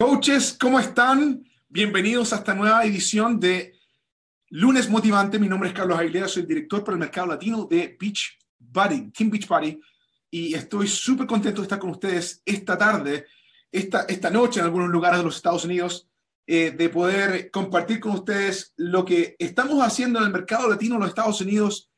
Coaches, ¿cómo están? Bienvenidos a esta nueva edición de Lunes Motivante. Mi nombre es Carlos Aguilera, soy el director para el mercado latino de Beachbody, Team Beachbody, y estoy súper contento de estar con ustedes esta tarde, esta noche en algunos lugares de los Estados Unidos, de poder compartir con ustedes lo que estamos haciendo en el mercado latino en los Estados Unidos,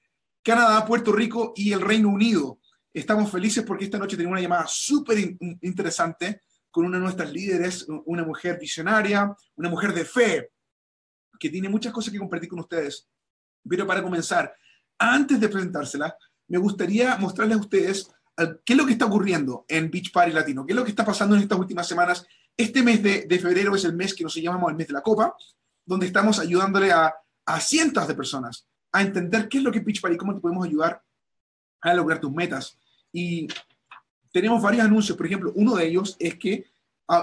Canadá, Puerto Rico y el Reino Unido. Estamos felices porque esta noche tenemos una llamada súper interesante con una de nuestras líderes, una mujer visionaria, una mujer de fe, que tiene muchas cosas que compartir con ustedes. Pero para comenzar, antes de presentársela, me gustaría mostrarles a ustedes qué es lo que está ocurriendo en Beach Party Latino, qué es lo que está pasando en estas últimas semanas. Este mes de febrero es el mes que nosotros llamamos el mes de la copa, donde estamos ayudándole a cientos de personas a entender qué es lo que es Beach Party, cómo te podemos ayudar a lograr tus metas. Y tenemos varios anuncios. Por ejemplo, uno de ellos es que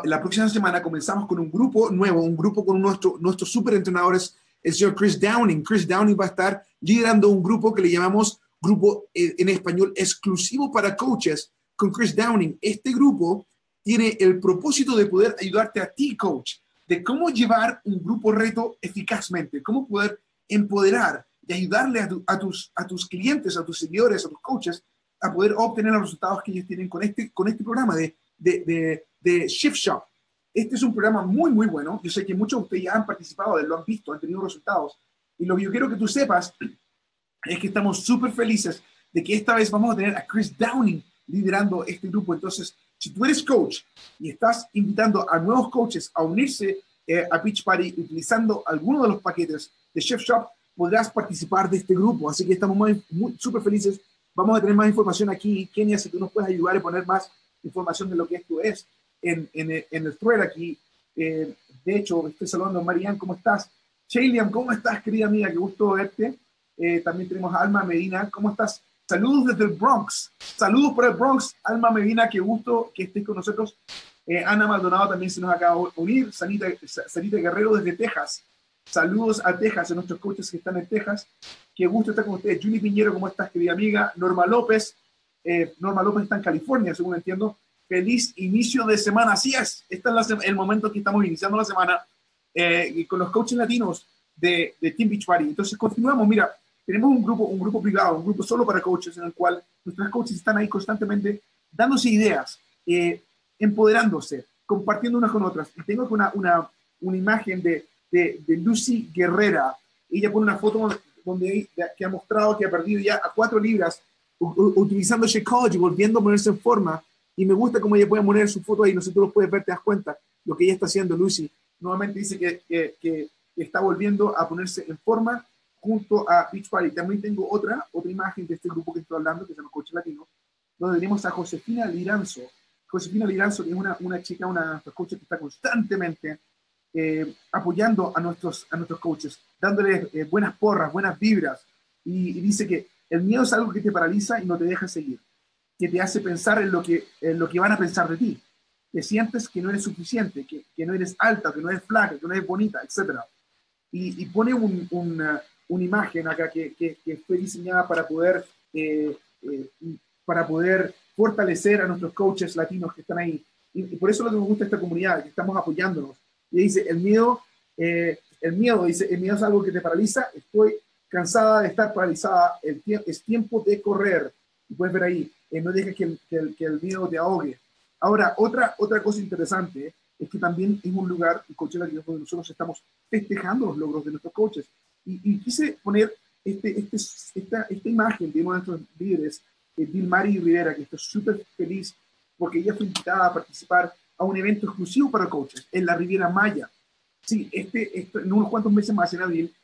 la próxima semana comenzamos con un grupo nuevo, un grupo con nuestros super entrenadores, el señor Chris Downing. Chris Downing va a estar liderando un grupo que le llamamos grupo en español exclusivo para coaches con Chris Downing. Este grupo tiene el propósito de poder ayudarte a ti, coach, de cómo llevar un grupo reto eficazmente, cómo poder empoderar y ayudarle a tus clientes, a tus seguidores, a tus coaches, a poder obtener los resultados que ellos tienen con este programa de Shift Shop. Este es un programa muy, muy bueno. Yo sé que muchos de ustedes ya han participado, lo han visto, han tenido resultados. Y lo que yo quiero que tú sepas es que estamos súper felices de que esta vez vamos a tener a Chris Downing liderando este grupo. Entonces, si tú eres coach y estás invitando a nuevos coaches a unirse a Pitch Party utilizando alguno de los paquetes de Shift Shop, podrás participar de este grupo. Así que estamos súper felices. Vamos a tener más información aquí. Kenia, si tú nos puedes ayudar a poner más información de lo que esto es en el thread aquí. De hecho, estoy saludando a Marianne. ¿Cómo estás? Chaylian, ¿cómo estás, querida amiga? Qué gusto verte. También tenemos a Alma Medina. ¿Cómo estás? Saludos desde el Bronx. Saludos por el Bronx. Alma Medina, qué gusto que estés con nosotros. Ana Maldonado también se nos acaba de unir. Sanita Guerrero desde Texas. Saludos a Texas, a nuestros coaches que están en Texas. Qué gusto estar con ustedes. Juli Piñero, ¿cómo estás, querida amiga? Norma López está en California, según entiendo. Feliz inicio de semana. Así es, este es el momento que estamos iniciando la semana con los coaches latinos de Team Beachbody. Entonces, continuamos. Mira, tenemos un grupo privado, un grupo solo para coaches, en el cual nuestros coaches están ahí constantemente dándose ideas, empoderándose, compartiendo unas con otras. Y tengo una imagen de Lucy Guerrera. Ella pone una foto donde que ha mostrado que ha perdido ya a 4 libras utilizando Shakeology, volviendo a ponerse en forma, y me gusta cómo ella puede poner su foto ahí. No sé si tú lo puedes ver, te das cuenta lo que ella está haciendo. Lucy nuevamente dice que está volviendo a ponerse en forma junto a Pitch Party. También tengo otra imagen de este grupo que estoy hablando, que se llama Coach Latino, donde tenemos a Josefina Liranzo. Josefina Liranzo, que es una chica, una coach que está constantemente apoyando a nuestros coaches, dándoles buenas porras, buenas vibras, y dice que el miedo es algo que te paraliza y no te deja seguir, que te hace pensar en lo que van a pensar de ti, que sientes que no eres suficiente, que no eres alta, que no eres flaca, que no eres bonita, etc. Y pone una imagen acá que fue diseñada para poder fortalecer a nuestros coaches latinos que están ahí, y por eso lo que me gusta esta comunidad, que estamos apoyándonos. Y dice, el miedo es algo que te paraliza. Estoy cansada de estar paralizada. Es tiempo de correr. Y puedes ver ahí, no dejes que el miedo te ahogue. Ahora, otra cosa interesante es que también es un lugar, el coaching latino, donde nosotros estamos festejando los logros de nuestros coaches. Y quise poner esta imagen de uno de nuestros líderes, Mari Rivera, que está súper feliz porque ella fue invitada a participar a un evento exclusivo para coaches en la Riviera Maya. Sí, en unos cuantos meses más, en abril,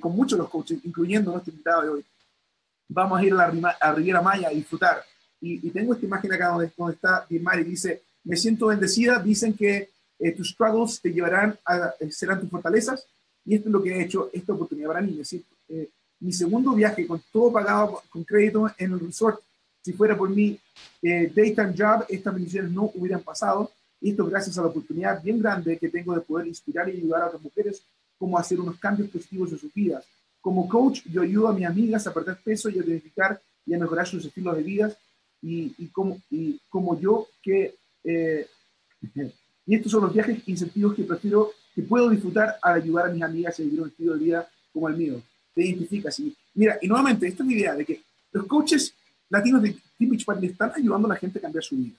con muchos de los coaches, incluyendo nuestro invitado de hoy, vamos a ir a Riviera Maya a disfrutar. Y tengo esta imagen acá donde está Yimari, dice, me siento bendecida, dicen que tus struggles te llevarán serán tus fortalezas, y esto es lo que he hecho, esta oportunidad para mí. Es decir, mi segundo viaje, con todo pagado con crédito en el resort. Si fuera por mi daytime job, estas bendiciones no hubieran pasado. Esto gracias a la oportunidad bien grande que tengo de poder inspirar y ayudar a otras mujeres cómo hacer unos cambios positivos en sus vidas. Como coach, yo ayudo a mis amigas a perder peso y a identificar y a mejorar sus estilos de vida. Y como yo, que Y estos son los viajes e incentivos que prefiero, que puedo disfrutar al ayudar a mis amigas a vivir un estilo de vida como el mío. Te identificas. Y mira, y nuevamente, esta es la idea de que los coaches latinos de Team Beachbody están ayudando a la gente a cambiar su vida.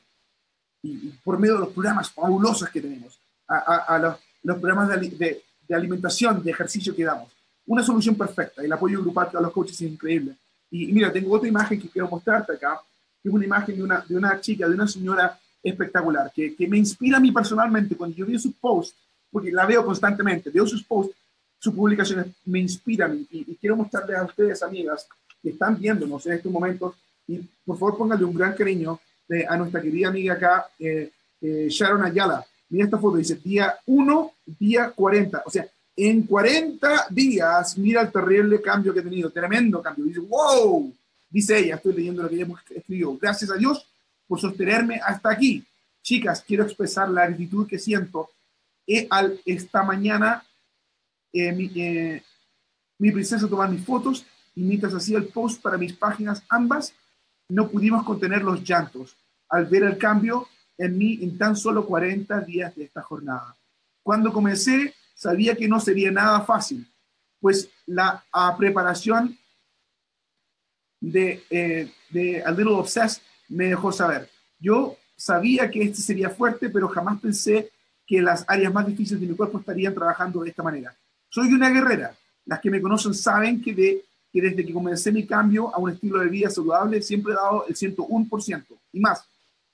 Y por medio de los programas fabulosos que tenemos, a los programas de alimentación, de ejercicio que damos. Una solución perfecta. El apoyo grupal a los coaches es increíble. Y mira, tengo otra imagen que quiero mostrarte acá, que es una imagen de una chica, de una señora espectacular, que me inspira a mí personalmente. Cuando yo veo sus posts, porque la veo constantemente, veo sus posts, sus publicaciones, me inspiran. Y quiero mostrarles a ustedes, amigas, que están viéndonos en estos momentos, y por favor pónganle un gran cariño a nuestra querida amiga acá, Sharon Ayala. Mira esta foto, dice día 1, día 40. O sea, en 40 días, mira el terrible cambio que he tenido, tremendo cambio. Dice, wow, dice ella, estoy leyendo lo que ella escribió. Gracias a Dios por sostenerme hasta aquí. Chicas, quiero expresar la gratitud que siento. Esta mañana, mi princesa tomar mis fotos y mientras hacía el post para mis páginas ambas, no pudimos contener los llantos al ver el cambio en mí en tan solo 40 días de esta jornada. Cuando comencé, sabía que no sería nada fácil, pues la preparación de A Little Obsessed me dejó saber. Yo sabía que este sería fuerte, pero jamás pensé que las áreas más difíciles de mi cuerpo estarían trabajando de esta manera. Soy una guerrera. Las que me conocen saben que desde que comencé mi cambio a un estilo de vida saludable, siempre he dado el 101% y más,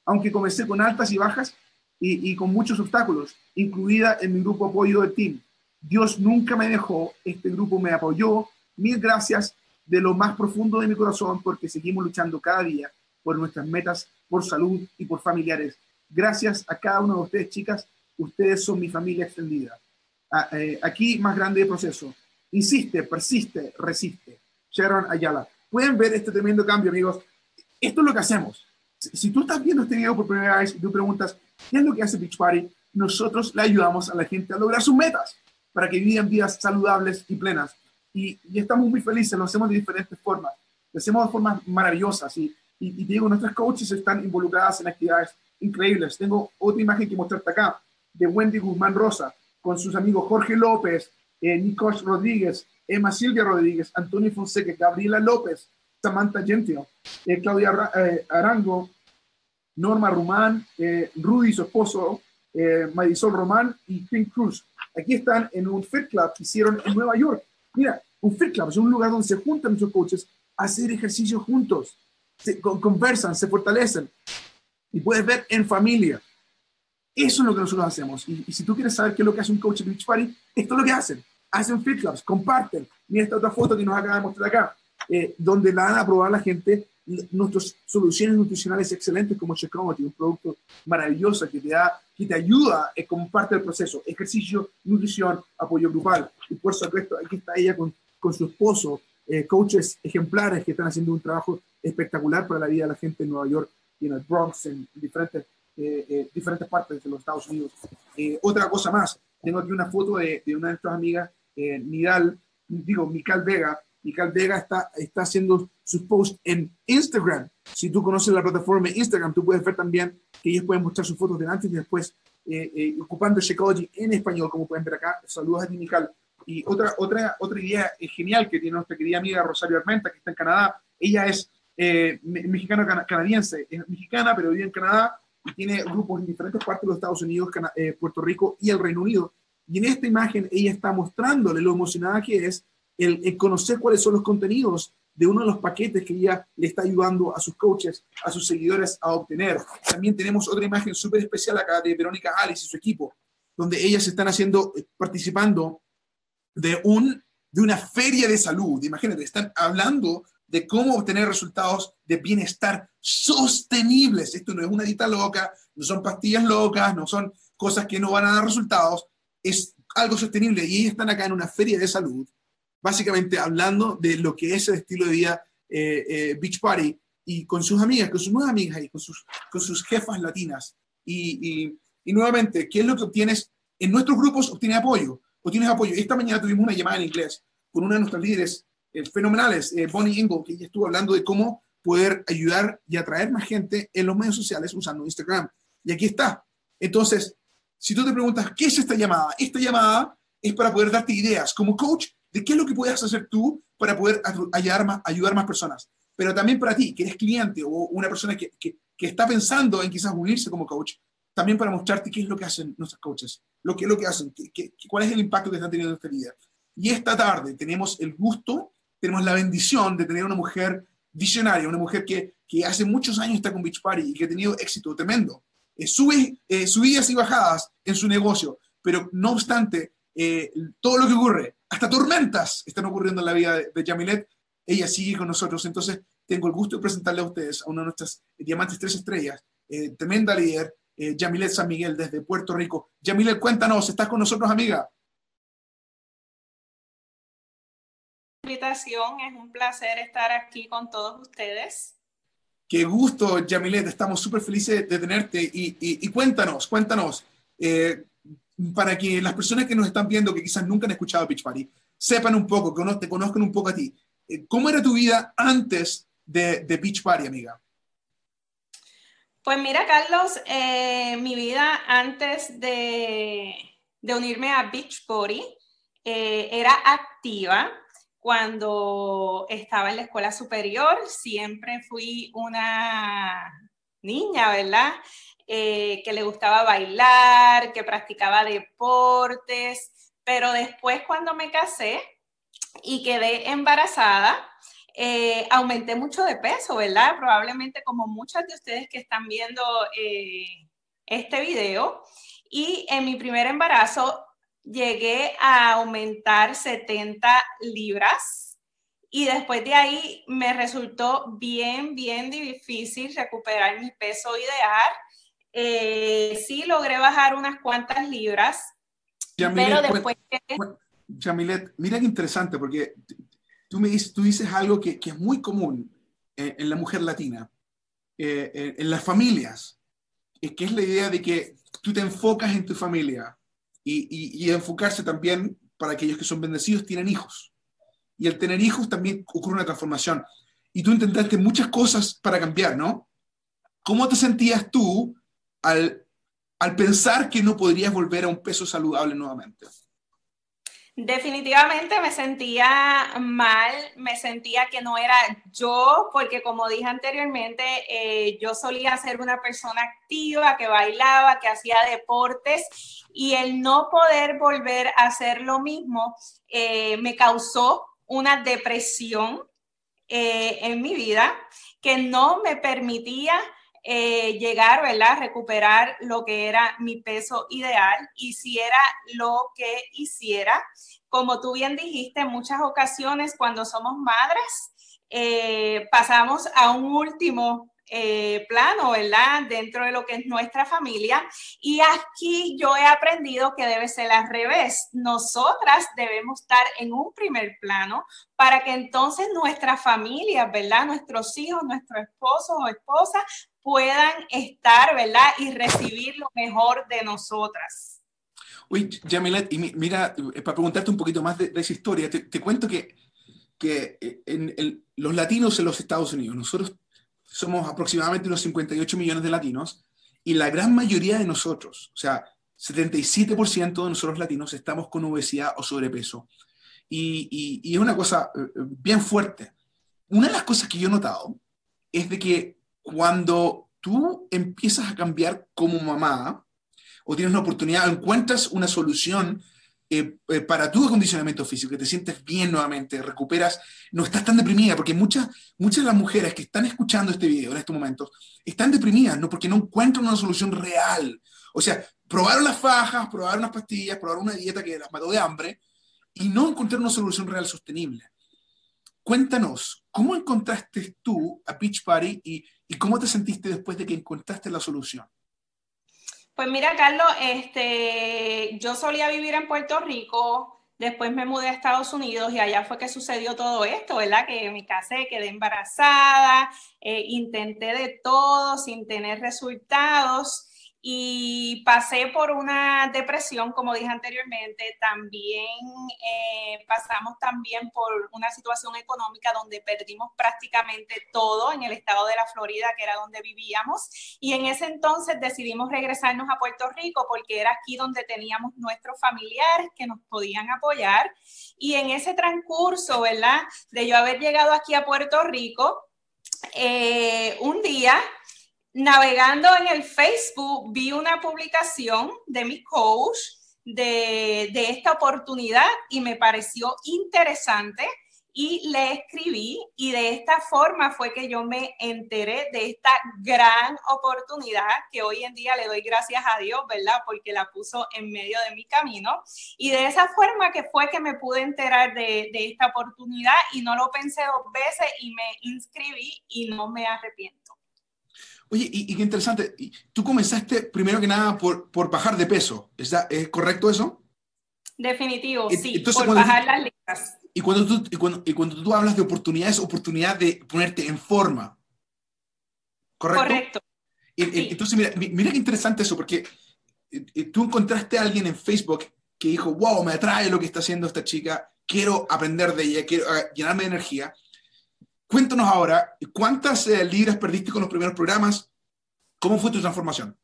aunque comencé con altas y bajas y con muchos obstáculos, incluida en mi grupo apoyo de team. Dios nunca me dejó, este grupo me apoyó. Mil gracias de lo más profundo de mi corazón, porque seguimos luchando cada día por nuestras metas, por salud y por familiares. Gracias a cada uno de ustedes, chicas. Ustedes son mi familia extendida. Aquí más grande el proceso. Insiste, persiste, resiste. Sharon Ayala. Pueden ver este tremendo cambio, amigos. Esto es lo que hacemos. Si tú estás viendo este video por primera vez y tú preguntas ¿qué es lo que hace Pitch Party?, nosotros le ayudamos a la gente a lograr sus metas para que vivan vidas saludables y plenas. Y estamos muy felices, lo hacemos de diferentes formas. Lo hacemos de formas maravillosas. Y te digo, nuestras coaches están involucradas en actividades increíbles. Tengo otra imagen que mostrarte acá, de Wendy Guzmán Rosa, con sus amigos Jorge López, Nicole Rodríguez, Emma Silvia Rodríguez, Antonio Fonseca, Gabriela López, Samantha Gentio, Claudia Arango, Norma Román, Rudy, su esposo, Marisol Román y Chris Cruz. Aquí están en un fit club que hicieron en Nueva York. Mira, un fit club es un lugar donde se juntan nuestros coaches a hacer ejercicio juntos. Se conversan, se fortalecen. Y puedes ver en familia. Eso es lo que nosotros hacemos. Y si tú quieres saber qué es lo que hace un coach de Beach Party, esto es lo que hacen. Hacen fit clubs, comparten. Mira esta otra foto que nos acaba de mostrar acá, donde la van a probar la gente nuestras soluciones nutricionales excelentes como Shakeology, un producto maravilloso que te ayuda a compartir el proceso, ejercicio, nutrición, apoyo grupal. Y por supuesto, aquí está ella con su esposo, coaches ejemplares que están haciendo un trabajo espectacular para la vida de la gente en Nueva York y en el Bronx, en diferentes partes de los Estados Unidos. Otra cosa más, tengo aquí una foto de una de nuestras amigas, Mical Vega. Mical Vega está haciendo sus posts en Instagram. Si tú conoces la plataforma de Instagram, tú puedes ver también que ellos pueden mostrar sus fotos de antes y después, ocupando Shakeology en español, como pueden ver acá. Saludos a ti, Mical. Y otra idea genial que tiene nuestra querida amiga Rosario Armenta, que está en Canadá. Ella es mexicana-canadiense, es mexicana, pero vive en Canadá y tiene grupos en diferentes partes de los Estados Unidos, Puerto Rico y el Reino Unido. Y en esta imagen ella está mostrándole lo emocionada que es el conocer cuáles son los contenidos de uno de los paquetes que ella le está ayudando a sus coaches, a sus seguidores a obtener. También tenemos otra imagen súper especial acá de Verónica Alice y su equipo, donde ellas están participando de una feria de salud. Imagínate, están hablando de cómo obtener resultados de bienestar sostenibles. Esto no es una dieta loca, no son pastillas locas, no son cosas que no van a dar resultados, es algo sostenible. Y ellas están acá en una feria de salud, básicamente hablando de lo que es el estilo de vida Beach Party, y con sus amigas, con sus nuevas amigas y con sus jefas latinas. Y nuevamente, ¿qué es lo que obtienes? En nuestros grupos obtienes apoyo. Esta mañana tuvimos una llamada en inglés con una de nuestras líderes fenomenales, Bonnie Ingle, que ella estuvo hablando de cómo poder ayudar y atraer más gente en los medios sociales usando Instagram. Y aquí está. Entonces, si tú te preguntas, ¿qué es esta llamada? Esta llamada es para poder darte ideas como coach de qué es lo que puedes hacer tú para poder ayudar más personas. Pero también para ti, que eres cliente o una persona que está pensando en quizás unirse como coach, también para mostrarte qué es lo que hacen nuestros coaches, cuál es el impacto que están teniendo en esta vida. Y esta tarde tenemos el gusto, tenemos la bendición de tener una mujer visionaria, una mujer que hace muchos años está con Beach Party y que ha tenido éxito tremendo. Subidas y bajadas en su negocio, pero no obstante, todo lo que ocurre, hasta tormentas están ocurriendo en la vida de Yamilet, ella sigue con nosotros. Entonces tengo el gusto de presentarle a ustedes a una de nuestras diamantes 3 estrellas, tremenda líder, Yamilet San Miguel desde Puerto Rico. Yamilet, cuéntanos, ¿estás con nosotros, amiga? Invitación, es un placer estar aquí con todos ustedes. Qué gusto, Yamilet, estamos súper felices de tenerte y cuéntanos, para que las personas que nos están viendo que quizás nunca han escuchado Pitch Party, sepan un poco, que te conozcan un poco a ti. ¿Cómo era tu vida antes de Pitch Party, amiga? Pues mira, Carlos, mi vida antes de unirme a Pitch Party era activa. Cuando estaba en la escuela superior, siempre fui una niña, ¿verdad? Que le gustaba bailar, que practicaba deportes, pero después cuando me casé y quedé embarazada, aumenté mucho de peso, ¿verdad? Probablemente como muchas de ustedes que están viendo este video. Y en mi primer embarazo, llegué a aumentar 70 libras y después de ahí me resultó bien difícil recuperar mi peso ideal. Sí logré bajar unas cuantas libras, Yamilet, pero después... Yamilet, mira qué interesante, porque tú dices algo que es muy común en la mujer latina, en las familias, que es la idea de que tú te enfocas en tu familia. Y enfocarse también para aquellos que son bendecidos, tienen hijos. Y al tener hijos también ocurre una transformación. Y tú intentaste muchas cosas para cambiar, ¿no? ¿Cómo te sentías tú al pensar que no podrías volver a un peso saludable nuevamente? Definitivamente me sentía mal, me sentía que no era yo, porque como dije anteriormente, yo solía ser una persona activa, que bailaba, que hacía deportes, y el no poder volver a hacer lo mismo me causó una depresión en mi vida que no me permitía llegar, ¿verdad? Recuperar lo que era mi peso ideal, hiciera lo que hiciera. Como tú bien dijiste, en muchas ocasiones cuando somos madres pasamos a un último plano, ¿verdad? Dentro de lo que es nuestra familia. Y aquí yo he aprendido que debe ser al revés. Nosotras debemos estar en un primer plano para que entonces nuestra familia, ¿verdad? Nuestros hijos, nuestros esposos o esposas puedan estar, ¿verdad? Y recibir lo mejor de nosotras. Uy, Yamilet, y mira, para preguntarte un poquito más de esa historia, te cuento que los latinos en los Estados Unidos, nosotros somos aproximadamente unos 58 millones de latinos, y la gran mayoría de nosotros, o sea, 77% de nosotros latinos estamos con obesidad o sobrepeso. Y es una cosa bien fuerte. Una de las cosas que yo he notado es de que cuando tú empiezas a cambiar como mamá, o tienes una oportunidad, encuentras una solución para tu acondicionamiento físico, que te sientes bien nuevamente, recuperas, no estás tan deprimida, porque muchas de las mujeres que están escuchando este video en estos momentos están deprimidas, ¿no? Porque no encuentran una solución real. O sea, probaron las fajas, probaron las pastillas, probaron una dieta que las mató de hambre, y no encontraron una solución real sostenible. Cuéntanos, ¿cómo encontraste tú a Pitch Party y cómo te sentiste después de que encontraste la solución? Pues mira, Carlos, yo solía vivir en Puerto Rico, después me mudé a Estados Unidos y allá fue que sucedió todo esto, ¿verdad? Que me casé, quedé embarazada, intenté de todo sin tener resultados. y pasé por una depresión, como dije anteriormente. También pasamos también por una situación económica donde perdimos prácticamente todo en el estado de la Florida, que era donde vivíamos, y en ese entonces decidimos regresarnos a Puerto Rico porque era aquí donde teníamos nuestros familiares que nos podían apoyar. Y en ese transcurso, ¿verdad?, de yo haber llegado aquí a Puerto Rico, un día, navegando en el Facebook, vi una publicación de mi coach de esta oportunidad y me pareció interesante y le escribí, y de esta forma fue que yo me enteré de esta gran oportunidad que hoy en día le doy gracias a Dios, ¿verdad?, porque la puso en medio de mi camino. Y de esa forma que fue que me pude enterar de esta oportunidad, y no lo pensé dos veces y me inscribí y no me arrepiento. Oye, y qué interesante, tú comenzaste primero que nada por bajar de peso, ¿es correcto eso? Definitivo, sí, entonces, por bajar las libras. Y cuando tú hablas de oportunidades, oportunidad de ponerte en forma, ¿correcto? Correcto. Sí. Entonces, mira qué interesante eso, porque tú encontraste a alguien en Facebook que dijo, wow, me atrae lo que está haciendo esta chica, quiero aprender de ella, quiero llenarme de energía. Cuéntanos ahora, ¿cuántas libras perdiste con los primeros programas? ¿Cómo fue tu transformación?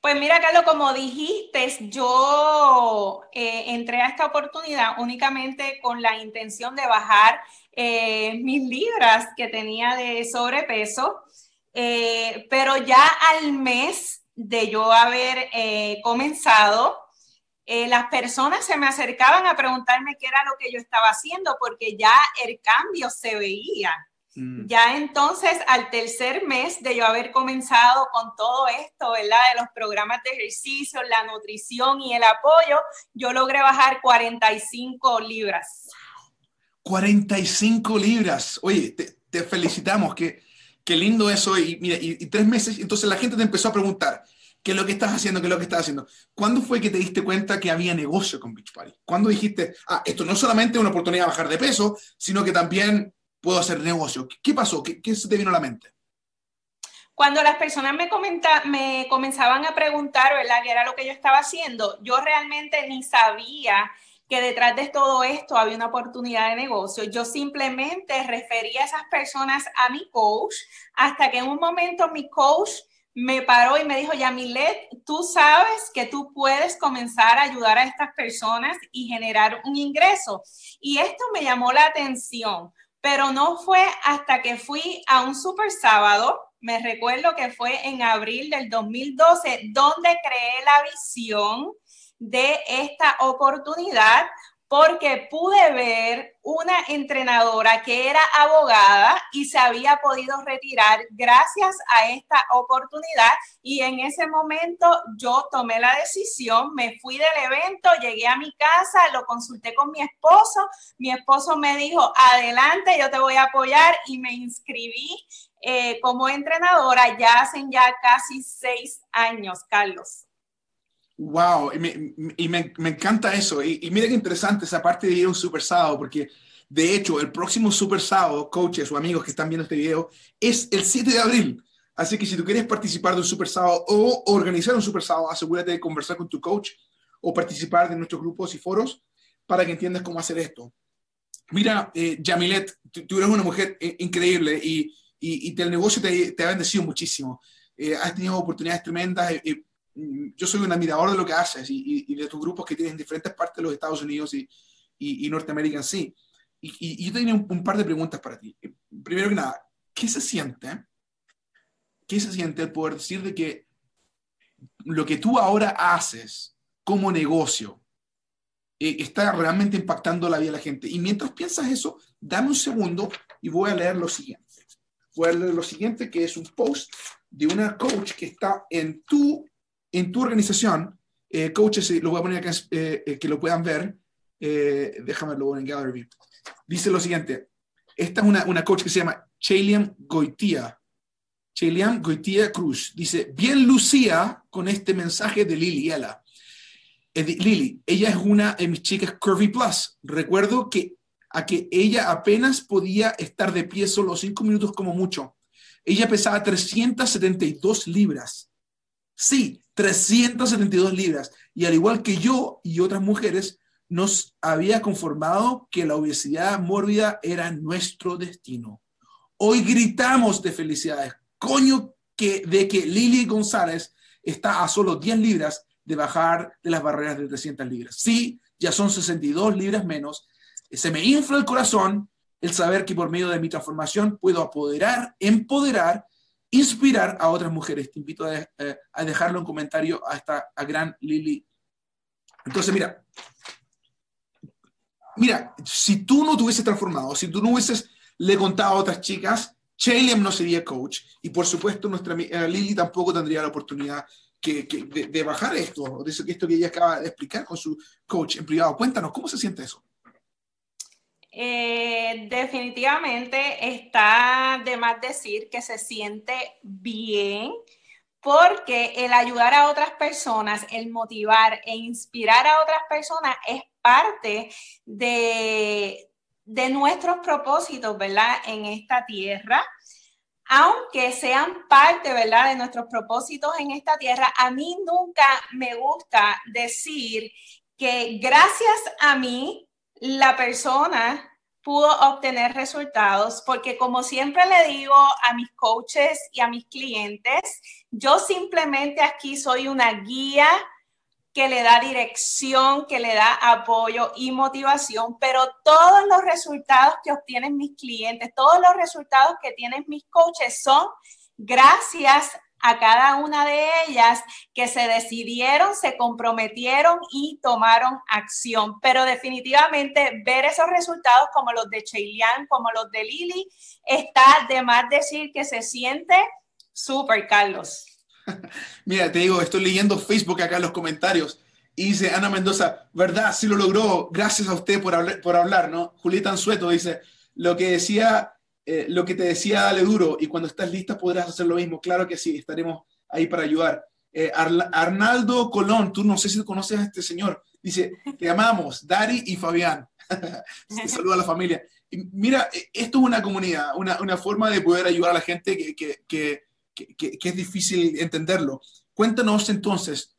Pues mira, Carlos, como dijiste, yo entré a esta oportunidad únicamente con la intención de bajar mis libras que tenía de sobrepeso, pero ya al mes de yo haber comenzado, las personas se me acercaban a preguntarme qué era lo que yo estaba haciendo, porque ya el cambio se veía. Ya entonces, al tercer mes de yo haber comenzado con todo esto, ¿verdad?, de los programas de ejercicio, la nutrición y el apoyo, yo logré bajar 45 libras. ¡45 libras! Oye, te felicitamos, qué lindo eso. Y mira, y 3 meses, entonces la gente te empezó a preguntar, ¿qué es lo que estás haciendo? ¿Qué es lo que estás haciendo? ¿Cuándo fue que te diste cuenta que había negocio con Beachbody? ¿Cuándo dijiste, esto no es solamente una oportunidad de bajar de peso, sino que también puedo hacer negocio? ¿Qué pasó? ¿Qué se te vino a la mente? Cuando las personas me comenzaban a preguntar, ¿verdad?, qué era lo que yo estaba haciendo, yo realmente ni sabía que detrás de todo esto había una oportunidad de negocio. Yo simplemente refería a esas personas a mi coach, hasta que en un momento mi coach me paró y me dijo, Yamilet, tú sabes que tú puedes comenzar a ayudar a estas personas y generar un ingreso. Y esto me llamó la atención, pero no fue hasta que fui a un super sábado, me recuerdo que fue en abril del 2012, donde creé la visión de esta oportunidad, porque pude ver una entrenadora que era abogada y se había podido retirar gracias a esta oportunidad, y en ese momento yo tomé la decisión, me fui del evento, llegué a mi casa, lo consulté con mi esposo me dijo, adelante, yo te voy a apoyar, y me inscribí como entrenadora ya hacen casi 6 años, Carlos. Wow, y me encanta eso. Y mira qué interesante esa parte de ir a un super sábado, porque de hecho el próximo super sábado, coaches o amigos que están viendo este video, es el 7 de abril. Así que si tú quieres participar de un super sábado o organizar un super sábado, asegúrate de conversar con tu coach o participar de nuestros grupos y foros para que entiendas cómo hacer esto. Mira, Yamilet, tú eres una mujer increíble y el negocio te ha bendecido muchísimo. Has tenido oportunidades tremendas. Yo soy un admirador de lo que haces y de tus grupos que tienes en diferentes partes de los Estados Unidos y Norteamérica en sí. Y yo tenía un par de preguntas para ti. Primero que nada, ¿qué se siente el poder decir de que lo que tú ahora haces como negocio está realmente impactando la vida de la gente? Y mientras piensas eso, dame un segundo y voy a leer lo siguiente. Voy a leer lo siguiente, que es un post de una coach que está en tu organización. Coaches, lo voy a poner acá que lo puedan ver. Déjame lo en Gallery View. Dice lo siguiente. Esta es una coach que se llama Chaylian Goitia Cruz. Dice, bien lucía con este mensaje de Lili, ella es una de mis chicas Curvy Plus. Recuerdo que ella apenas podía estar de pie solo 5 minutos como mucho. Ella pesaba 372 libras. Sí, 372 libras. Y al igual que yo y otras mujeres, nos había conformado que la obesidad mórbida era nuestro destino. Hoy gritamos de felicidades. Coño, de que Lili González está a solo 10 libras de bajar de las barreras de 300 libras. Sí, ya son 62 libras menos. Se me infla el corazón el saber que por medio de mi transformación puedo apoderar, empoderar, inspirar a otras mujeres. Te invito a dejarlo en comentario a esta gran Lili. Entonces, mira, si tú no te hubieses transformado, si tú no hubieses le contado a otras chicas, Chaylian no sería coach. Y por supuesto, nuestra Lili tampoco tendría la oportunidad de bajar esto, de esto que ella acaba de explicar con su coach en privado. Cuéntanos, ¿cómo se siente eso? Definitivamente está de más decir que se siente bien, porque el ayudar a otras personas, el motivar e inspirar a otras personas es parte de nuestros propósitos, ¿verdad? En esta tierra. Aunque sean parte, ¿verdad?, de nuestros propósitos en esta tierra, a mí nunca me gusta decir que gracias a mí la persona pudo obtener resultados, porque como siempre le digo a mis coaches y a mis clientes, yo simplemente aquí soy una guía que le da dirección, que le da apoyo y motivación, pero todos los resultados que obtienen mis clientes, todos los resultados que tienen mis coaches son gracias a cada una de ellas que se decidieron, se comprometieron y tomaron acción. Pero definitivamente ver esos resultados como los de Chaylian, como los de Lili, está de más decir que se siente súper, Carlos. Mira, te digo, estoy leyendo Facebook acá en los comentarios y dice Ana Mendoza, ¿verdad? Sí lo logró, gracias a usted por hablar, ¿no? Julieta Anzueto dice, lo que te decía, dale duro, y cuando estás lista podrás hacer lo mismo. Claro que sí, estaremos ahí para ayudar. Arnaldo Colón, tú no sé si conoces a este señor, dice, te amamos, Dari y Fabián. Saluda a la familia. Y mira, esto es una comunidad, una forma de poder ayudar a la gente que es difícil entenderlo. Cuéntanos entonces,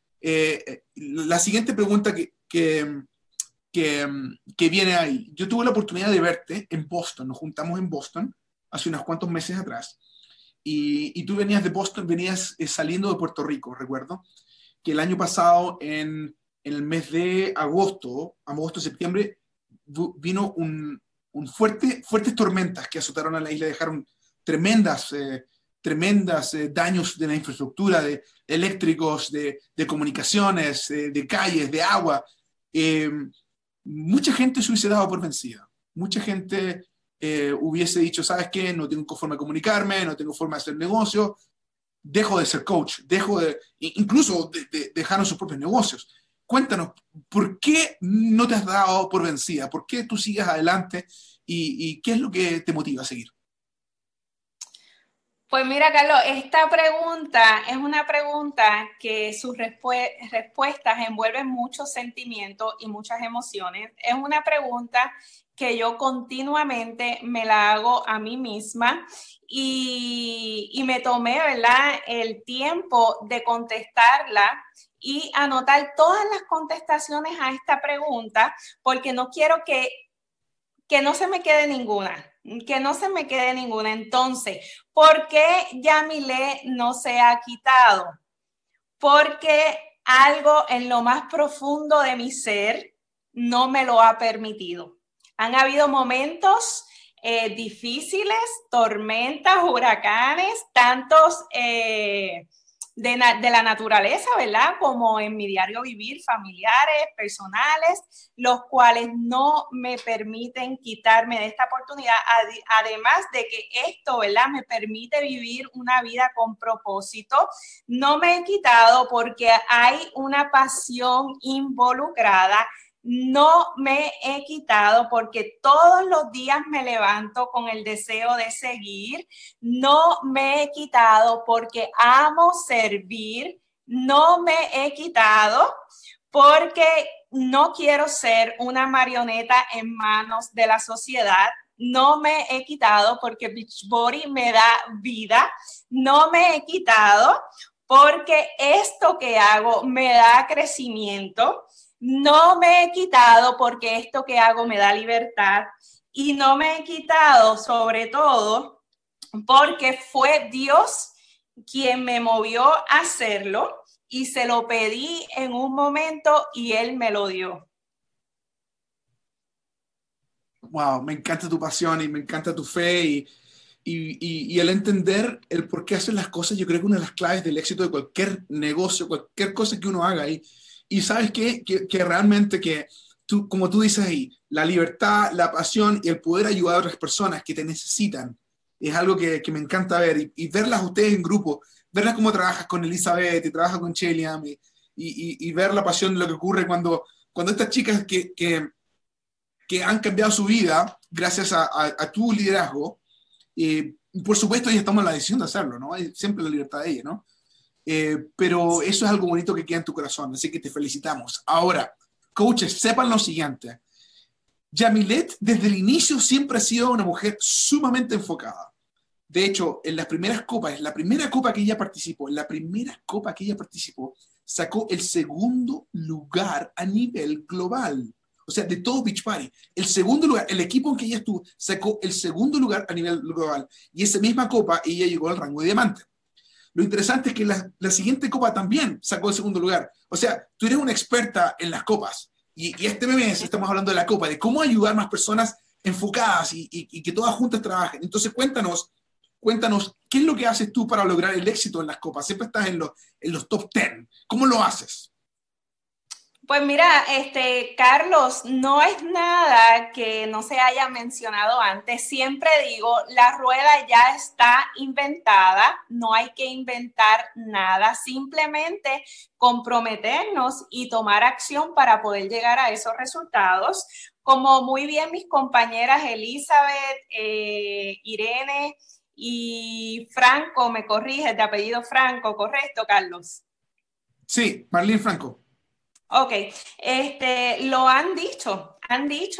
la siguiente pregunta que viene ahí. Yo tuve la oportunidad de verte en Boston, nos juntamos en Boston hace unos cuantos meses atrás, y tú venías de Boston, venías saliendo de Puerto Rico. Recuerdo que el año pasado en el mes de agosto, septiembre, vino fuertes tormentas que azotaron a la isla, dejaron tremendas daños de la infraestructura, de eléctricos, de comunicaciones, de calles, de agua. Mucha gente se hubiese dado por vencida, mucha gente hubiese dicho, ¿sabes qué? No tengo forma de comunicarme, no tengo forma de hacer negocio, dejo de ser coach, dejaron sus propios negocios. Cuéntanos, ¿por qué no te has dado por vencida? ¿Por qué tú sigues adelante? ¿Y qué es lo que te motiva a seguir? Pues mira, Carlos, esta pregunta es una pregunta que sus respuestas envuelven muchos sentimientos y muchas emociones. Es una pregunta que yo continuamente me la hago a mí misma y me tomé, ¿verdad?, el tiempo de contestarla y anotar todas las contestaciones a esta pregunta, porque no quiero que no se me quede ninguna. Que no se me quede ninguna. Entonces, ¿por qué Yamilet no se ha quitado? Porque algo en lo más profundo de mi ser no me lo ha permitido. Han habido momentos difíciles, tormentas, huracanes, tantos de la naturaleza, ¿verdad? Como en mi diario vivir, familiares, personales, los cuales no me permiten quitarme de esta oportunidad, además de que esto, ¿verdad?, me permite vivir una vida con propósito. No me he quitado porque hay una pasión involucrada. No me he quitado porque todos los días me levanto con el deseo de seguir. No me he quitado porque amo servir. No me he quitado porque no quiero ser una marioneta en manos de la sociedad. No me he quitado porque Beachbody me da vida. No me he quitado porque esto que hago me da crecimiento, no me he quitado porque esto que hago me da libertad y no me he quitado sobre todo porque fue Dios quien me movió a hacerlo y se lo pedí en un momento y Él me lo dio. Wow, me encanta tu pasión y me encanta tu fe y el entender el por qué hacer las cosas. Yo creo que una de las claves del éxito de cualquier negocio, cualquier cosa que uno haga. Y sabes qué, que realmente que tú, como tú dices ahí, la libertad, la pasión y el poder ayudar a otras personas que te necesitan es algo que me encanta ver y verlas ustedes en grupo, verlas cómo trabajas con Elizabeth y trabajas con Chaylian y ver la pasión de lo que ocurre cuando estas chicas que han cambiado su vida gracias a tu liderazgo, por supuesto ellas toman la decisión de hacerlo, ¿no? Es siempre la libertad de ellas, ¿no? Pero eso es algo bonito que queda en tu corazón, así que te felicitamos. Ahora, coaches, sepan lo siguiente. Yamilet desde el inicio siempre ha sido una mujer sumamente enfocada. De hecho, en las primeras copas, en la primera copa que ella participó, sacó el segundo lugar a nivel global. O sea, de todo Beach Party. El segundo lugar, el equipo en que ella estuvo, sacó el segundo lugar a nivel global. Y esa misma copa, ella llegó al rango de diamante. Lo interesante es que la siguiente copa también sacó el segundo lugar. O sea, tú eres una experta en las copas. Y este mes estamos hablando de la copa, de cómo ayudar más personas enfocadas y que todas juntas trabajen. Entonces cuéntanos, ¿qué es lo que haces tú para lograr el éxito en las copas? Siempre estás en los top 10. ¿Cómo lo haces? Pues mira, Carlos, no es nada que no se haya mencionado antes. Siempre digo, la rueda ya está inventada, no hay que inventar nada, simplemente comprometernos y tomar acción para poder llegar a esos resultados. Como muy bien mis compañeras Elizabeth, Irene y Franco, me corriges, de apellido Franco, ¿correcto, Carlos? Sí, Marlene Franco. Ok, lo han dicho,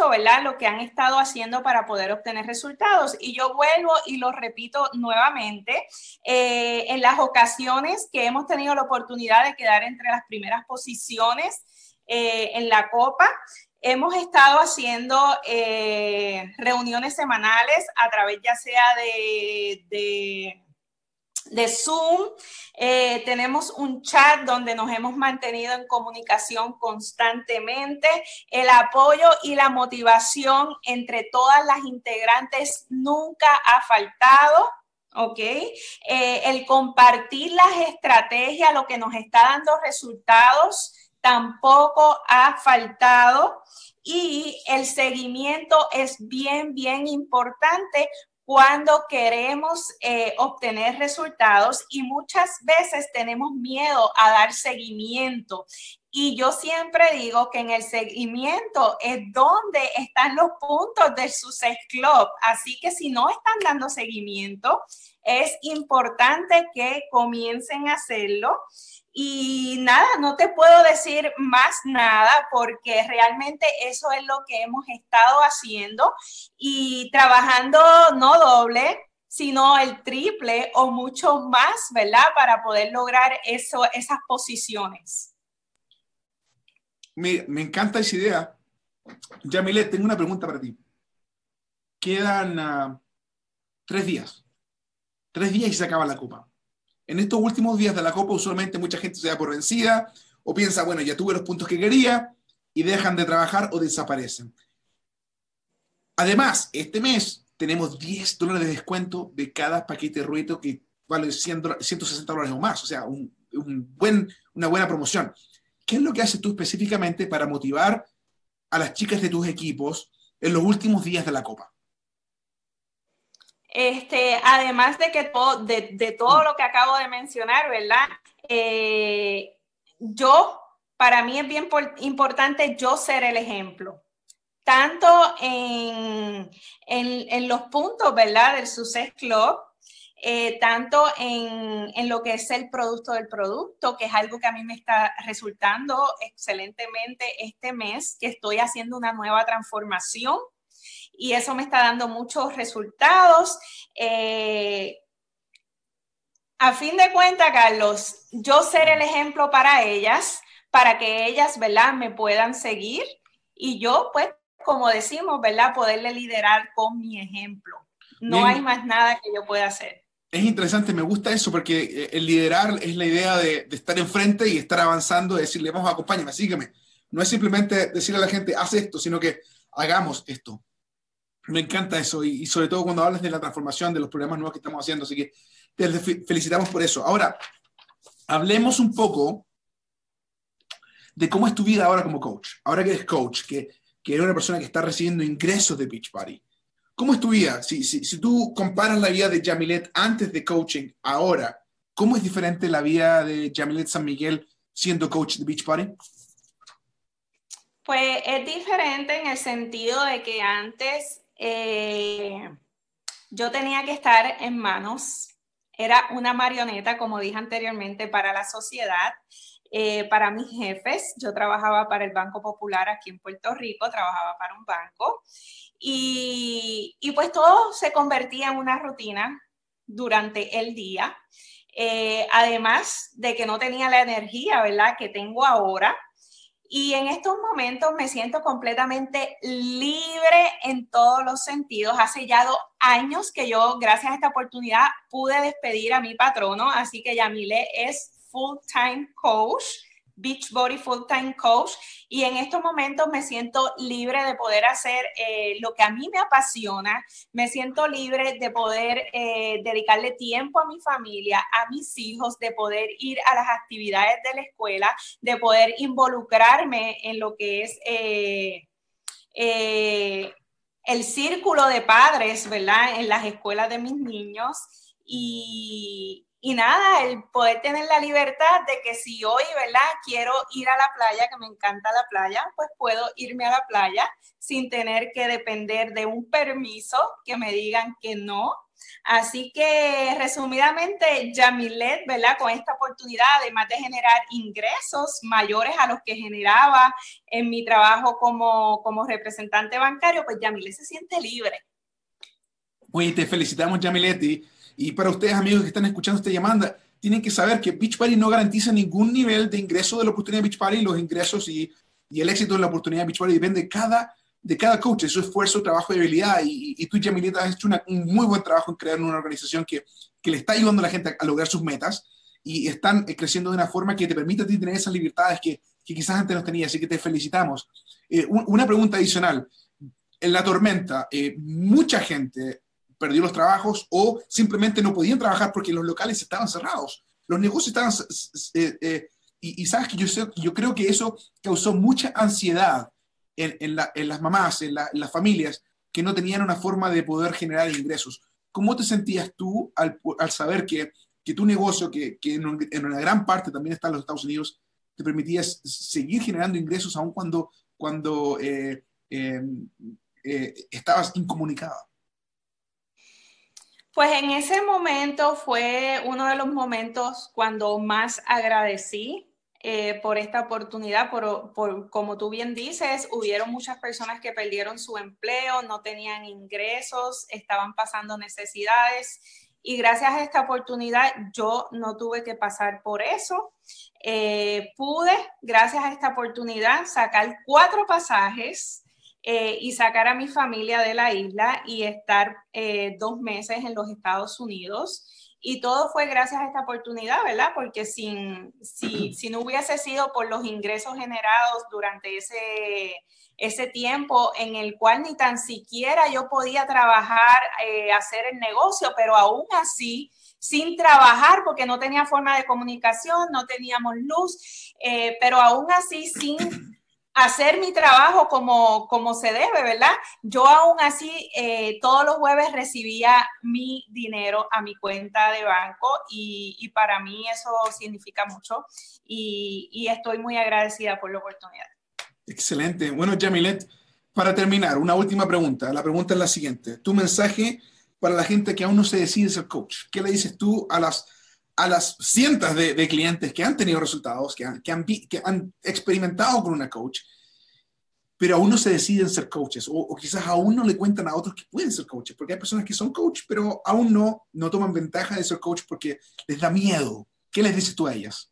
¿verdad? Lo que han estado haciendo para poder obtener resultados. Y yo vuelvo y lo repito nuevamente, en las ocasiones que hemos tenido la oportunidad de quedar entre las primeras posiciones en la Copa, hemos estado haciendo reuniones semanales a través ya sea de Zoom, tenemos un chat donde nos hemos mantenido en comunicación constantemente. El apoyo y la motivación entre todas las integrantes nunca ha faltado, ¿ok? El compartir las estrategias, lo que nos está dando resultados, tampoco ha faltado. Y el seguimiento es bien, bien importante cuando queremos obtener resultados y muchas veces tenemos miedo a dar seguimiento. Y yo siempre digo que en el seguimiento es donde están los puntos del Success Club. Así que si no están dando seguimiento, es importante que comiencen a hacerlo. Y nada, no te puedo decir más nada porque realmente eso es lo que hemos estado haciendo y trabajando no doble, sino el triple o mucho más, ¿verdad? Para poder lograr esas posiciones. Me encanta esa idea. Yamilet, tengo una pregunta para ti. Quedan 3 días. 3 días y se acaba la copa. En estos últimos días de la Copa, usualmente mucha gente se da por vencida o piensa, bueno, ya tuve los puntos que quería y dejan de trabajar o desaparecen. Además, este mes tenemos $10 de descuento de cada paquete de ruedo que vale $160 o más. O sea, una buena promoción. ¿Qué es lo que haces tú específicamente para motivar a las chicas de tus equipos en los últimos días de la Copa? Además de que de todo lo que acabo de mencionar, ¿verdad? Para mí es bien importante yo ser el ejemplo. Tanto en los puntos, ¿verdad? Del Success Club, tanto en lo que es el producto del producto, que es algo que a mí me está resultando excelentemente este mes, que estoy haciendo una nueva transformación. Y eso me está dando muchos resultados. A fin de cuentas, Carlos, yo ser el ejemplo para ellas, para que ellas, ¿verdad?, me puedan seguir y yo, pues, como decimos, ¿verdad?, poderle liderar con mi ejemplo. No hay más nada que yo pueda hacer. Es interesante, me gusta eso, porque el liderar es la idea de estar enfrente y estar avanzando, de decirle, vamos, acompáñame, sígueme. No es simplemente decirle a la gente, haz esto, sino que hagamos esto. Me encanta eso, y sobre todo cuando hablas de la transformación, de los programas nuevos que estamos haciendo, así que te felicitamos por eso. Ahora, hablemos un poco de cómo es tu vida ahora como coach. Ahora que eres coach, que eres una persona que está recibiendo ingresos de Beachbody. ¿Cómo es tu vida? Si tú comparas la vida de Yamilet antes de coaching, ahora, ¿cómo es diferente la vida de Yamilet San Miguel siendo coach de Beachbody? Pues es diferente en el sentido de que antes yo tenía que estar en manos, era una marioneta, como dije anteriormente, para la sociedad, para mis jefes. Yo trabajaba para el Banco Popular aquí en Puerto Rico, trabajaba para un banco. Y pues todo se convertía en una rutina durante el día, además de que no tenía la energía, ¿verdad?, que tengo ahora, y en estos momentos me siento completamente libre en todos los sentidos. Hace ya 2 años que yo, gracias a esta oportunidad, pude despedir a mi patrono, así que Yamilet es full-time coach, Beachbody Full-Time Coach, y en estos momentos me siento libre de poder hacer lo que a mí me apasiona, me siento libre de poder dedicarle tiempo a mi familia, a mis hijos, de poder ir a las actividades de la escuela, de poder involucrarme en lo que es el círculo de padres, ¿verdad?, en las escuelas de mis niños, y nada, el poder tener la libertad de que si hoy, ¿verdad?, quiero ir a la playa, que me encanta la playa, pues puedo irme a la playa sin tener que depender de un permiso que me digan que no. Así que, resumidamente, Yamilet, ¿verdad?, con esta oportunidad, además de generar ingresos mayores a los que generaba en mi trabajo como representante bancario, pues Yamilet se siente libre. Oye, te felicitamos, Yamilet. Y para ustedes, amigos que están escuchando esta llamada, tienen que saber que Beachbody no garantiza ningún nivel de ingreso de la oportunidad de Beachbody. Los ingresos y el éxito de la oportunidad de Beachbody depende de cada coach, de su esfuerzo, trabajo y habilidad. Y tú, Yamilet, has hecho un muy buen trabajo en crear una organización que le está ayudando a la gente a lograr sus metas, y están creciendo de una forma que te permite a ti tener esas libertades que quizás antes no tenías. Así que te felicitamos. Una pregunta adicional. En la tormenta, mucha gente perdió los trabajos o simplemente no podían trabajar porque los locales estaban cerrados, los negocios estaban y sabes que yo creo que eso causó mucha ansiedad en las mamás, en las familias que no tenían una forma de poder generar ingresos. ¿Cómo te sentías tú al saber que tu negocio, que en una gran parte también está en los Estados Unidos, te permitía seguir generando ingresos aun cuando estabas incomunicada? Pues en ese momento fue uno de los momentos cuando más agradecí por esta oportunidad, como tú bien dices, hubieron muchas personas que perdieron su empleo, no tenían ingresos, estaban pasando necesidades, y gracias a esta oportunidad yo no tuve que pasar por eso. Pude, gracias a esta oportunidad, sacar 4 pasajes, y sacar a mi familia de la isla y estar 2 meses en los Estados Unidos. Y todo fue gracias a esta oportunidad, ¿verdad? Porque si no hubiese sido por los ingresos generados durante ese tiempo en el cual ni tan siquiera yo podía trabajar, hacer el negocio, pero aún así, sin trabajar, porque no tenía forma de comunicación, no teníamos luz, pero aún así sin hacer mi trabajo como se debe, ¿verdad? Yo aún así todos los jueves recibía mi dinero a mi cuenta de banco, y para mí eso significa mucho, y estoy muy agradecida por la oportunidad. Excelente. Bueno, Yamilet, para terminar, una última pregunta. La pregunta es la siguiente. Tu mensaje para la gente que aún no se decide ser coach. ¿Qué le dices tú a las cientos de clientes que han tenido resultados, que han experimentado con una coach, pero aún no se deciden ser coaches, o quizás aún no le cuentan a otros que pueden ser coaches, porque hay personas que son coaches, pero aún no toman ventaja de ser coaches porque les da miedo. ¿Qué les dices tú a ellas?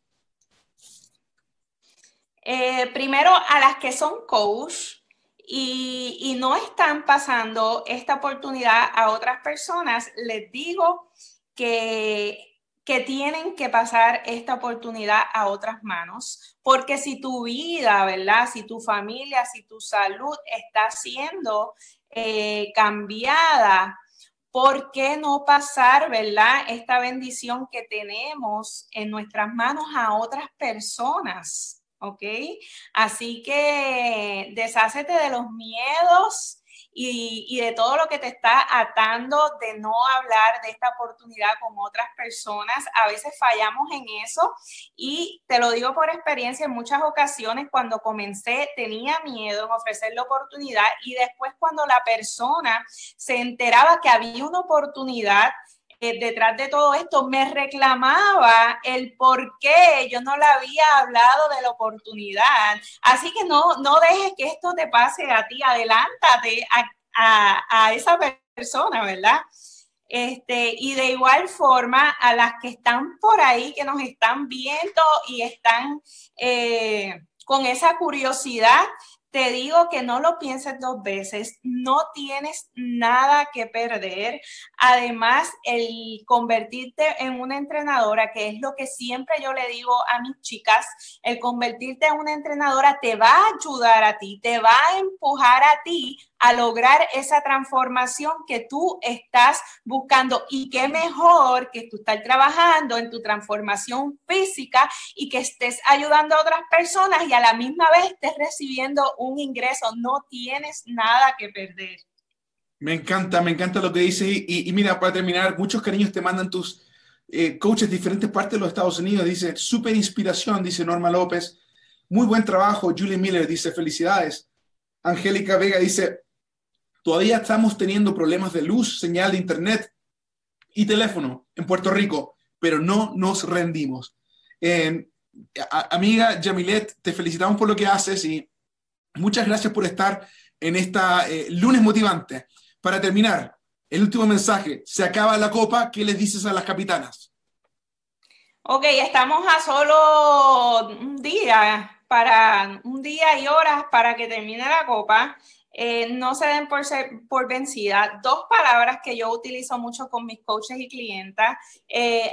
Primero, a las que son coach y no están pasando esta oportunidad a otras personas, les digo que tienen que pasar esta oportunidad a otras manos, porque si tu vida, ¿verdad? Si tu familia, si tu salud está siendo cambiada, ¿por qué no pasar, ¿verdad? Esta bendición que tenemos en nuestras manos a otras personas, ¿ok? Así que deshácete de los miedos y de todo lo que te está atando de no hablar de esta oportunidad con otras personas. A veces fallamos en eso y te lo digo por experiencia, en muchas ocasiones cuando comencé tenía miedo en ofrecer la oportunidad y después cuando la persona se enteraba que había una oportunidad detrás de todo esto, me reclamaba el por qué yo no le había hablado de la oportunidad. Así que no dejes que esto te pase a ti, adelántate a esa persona, ¿verdad? Y de igual forma a las que están por ahí, que nos están viendo y están con esa curiosidad, te digo que no lo pienses dos veces, no tienes nada que perder. Además, el convertirte en una entrenadora, que es lo que siempre yo le digo a mis chicas, el convertirte en una entrenadora te va a ayudar a ti, te va a empujar a ti a lograr esa transformación que tú estás buscando. Y qué mejor que tú estar trabajando en tu transformación física y que estés ayudando a otras personas y a la misma vez estés recibiendo un ingreso. No tienes nada que perder. Me encanta lo que dices. Y mira, para terminar, muchos cariños te mandan tus coaches de diferentes partes de los Estados Unidos. Dice, súper inspiración, dice Norma López. Muy buen trabajo, Julie Miller, dice, felicidades. Angélica Vega dice, todavía estamos teniendo problemas de luz, señal de internet y teléfono en Puerto Rico, pero no nos rendimos. Amiga Yamilet, te felicitamos por lo que haces y muchas gracias por estar en esta lunes motivante. Para terminar, el último mensaje, se acaba la copa, ¿qué les dices a las capitanas? Ok, estamos a solo un día y horas para que termine la copa. No se den por vencida. Dos palabras que yo utilizo mucho con mis coaches y clientas.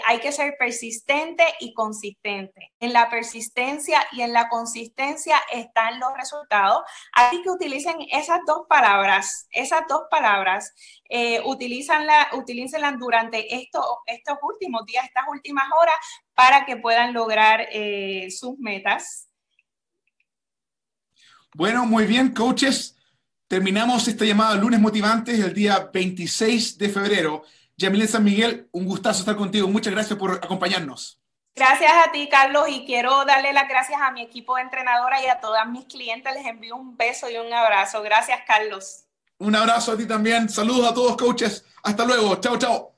Hay que ser persistente y consistente. En la persistencia y en la consistencia están los resultados. Así que utilicen esas dos palabras. Utilícenlas durante estos últimos días, estas últimas horas, para que puedan lograr sus metas. Bueno, muy bien, coaches. Terminamos esta llamada Lunes Motivantes el día 26 de febrero. Yamilet San Miguel, un gustazo estar contigo. Muchas gracias por acompañarnos. Gracias a ti, Carlos, y quiero darle las gracias a mi equipo de entrenadora y a todas mis clientes. Les envío un beso y un abrazo. Gracias, Carlos. Un abrazo a ti también. Saludos a todos, coaches. Hasta luego. Chao, chao.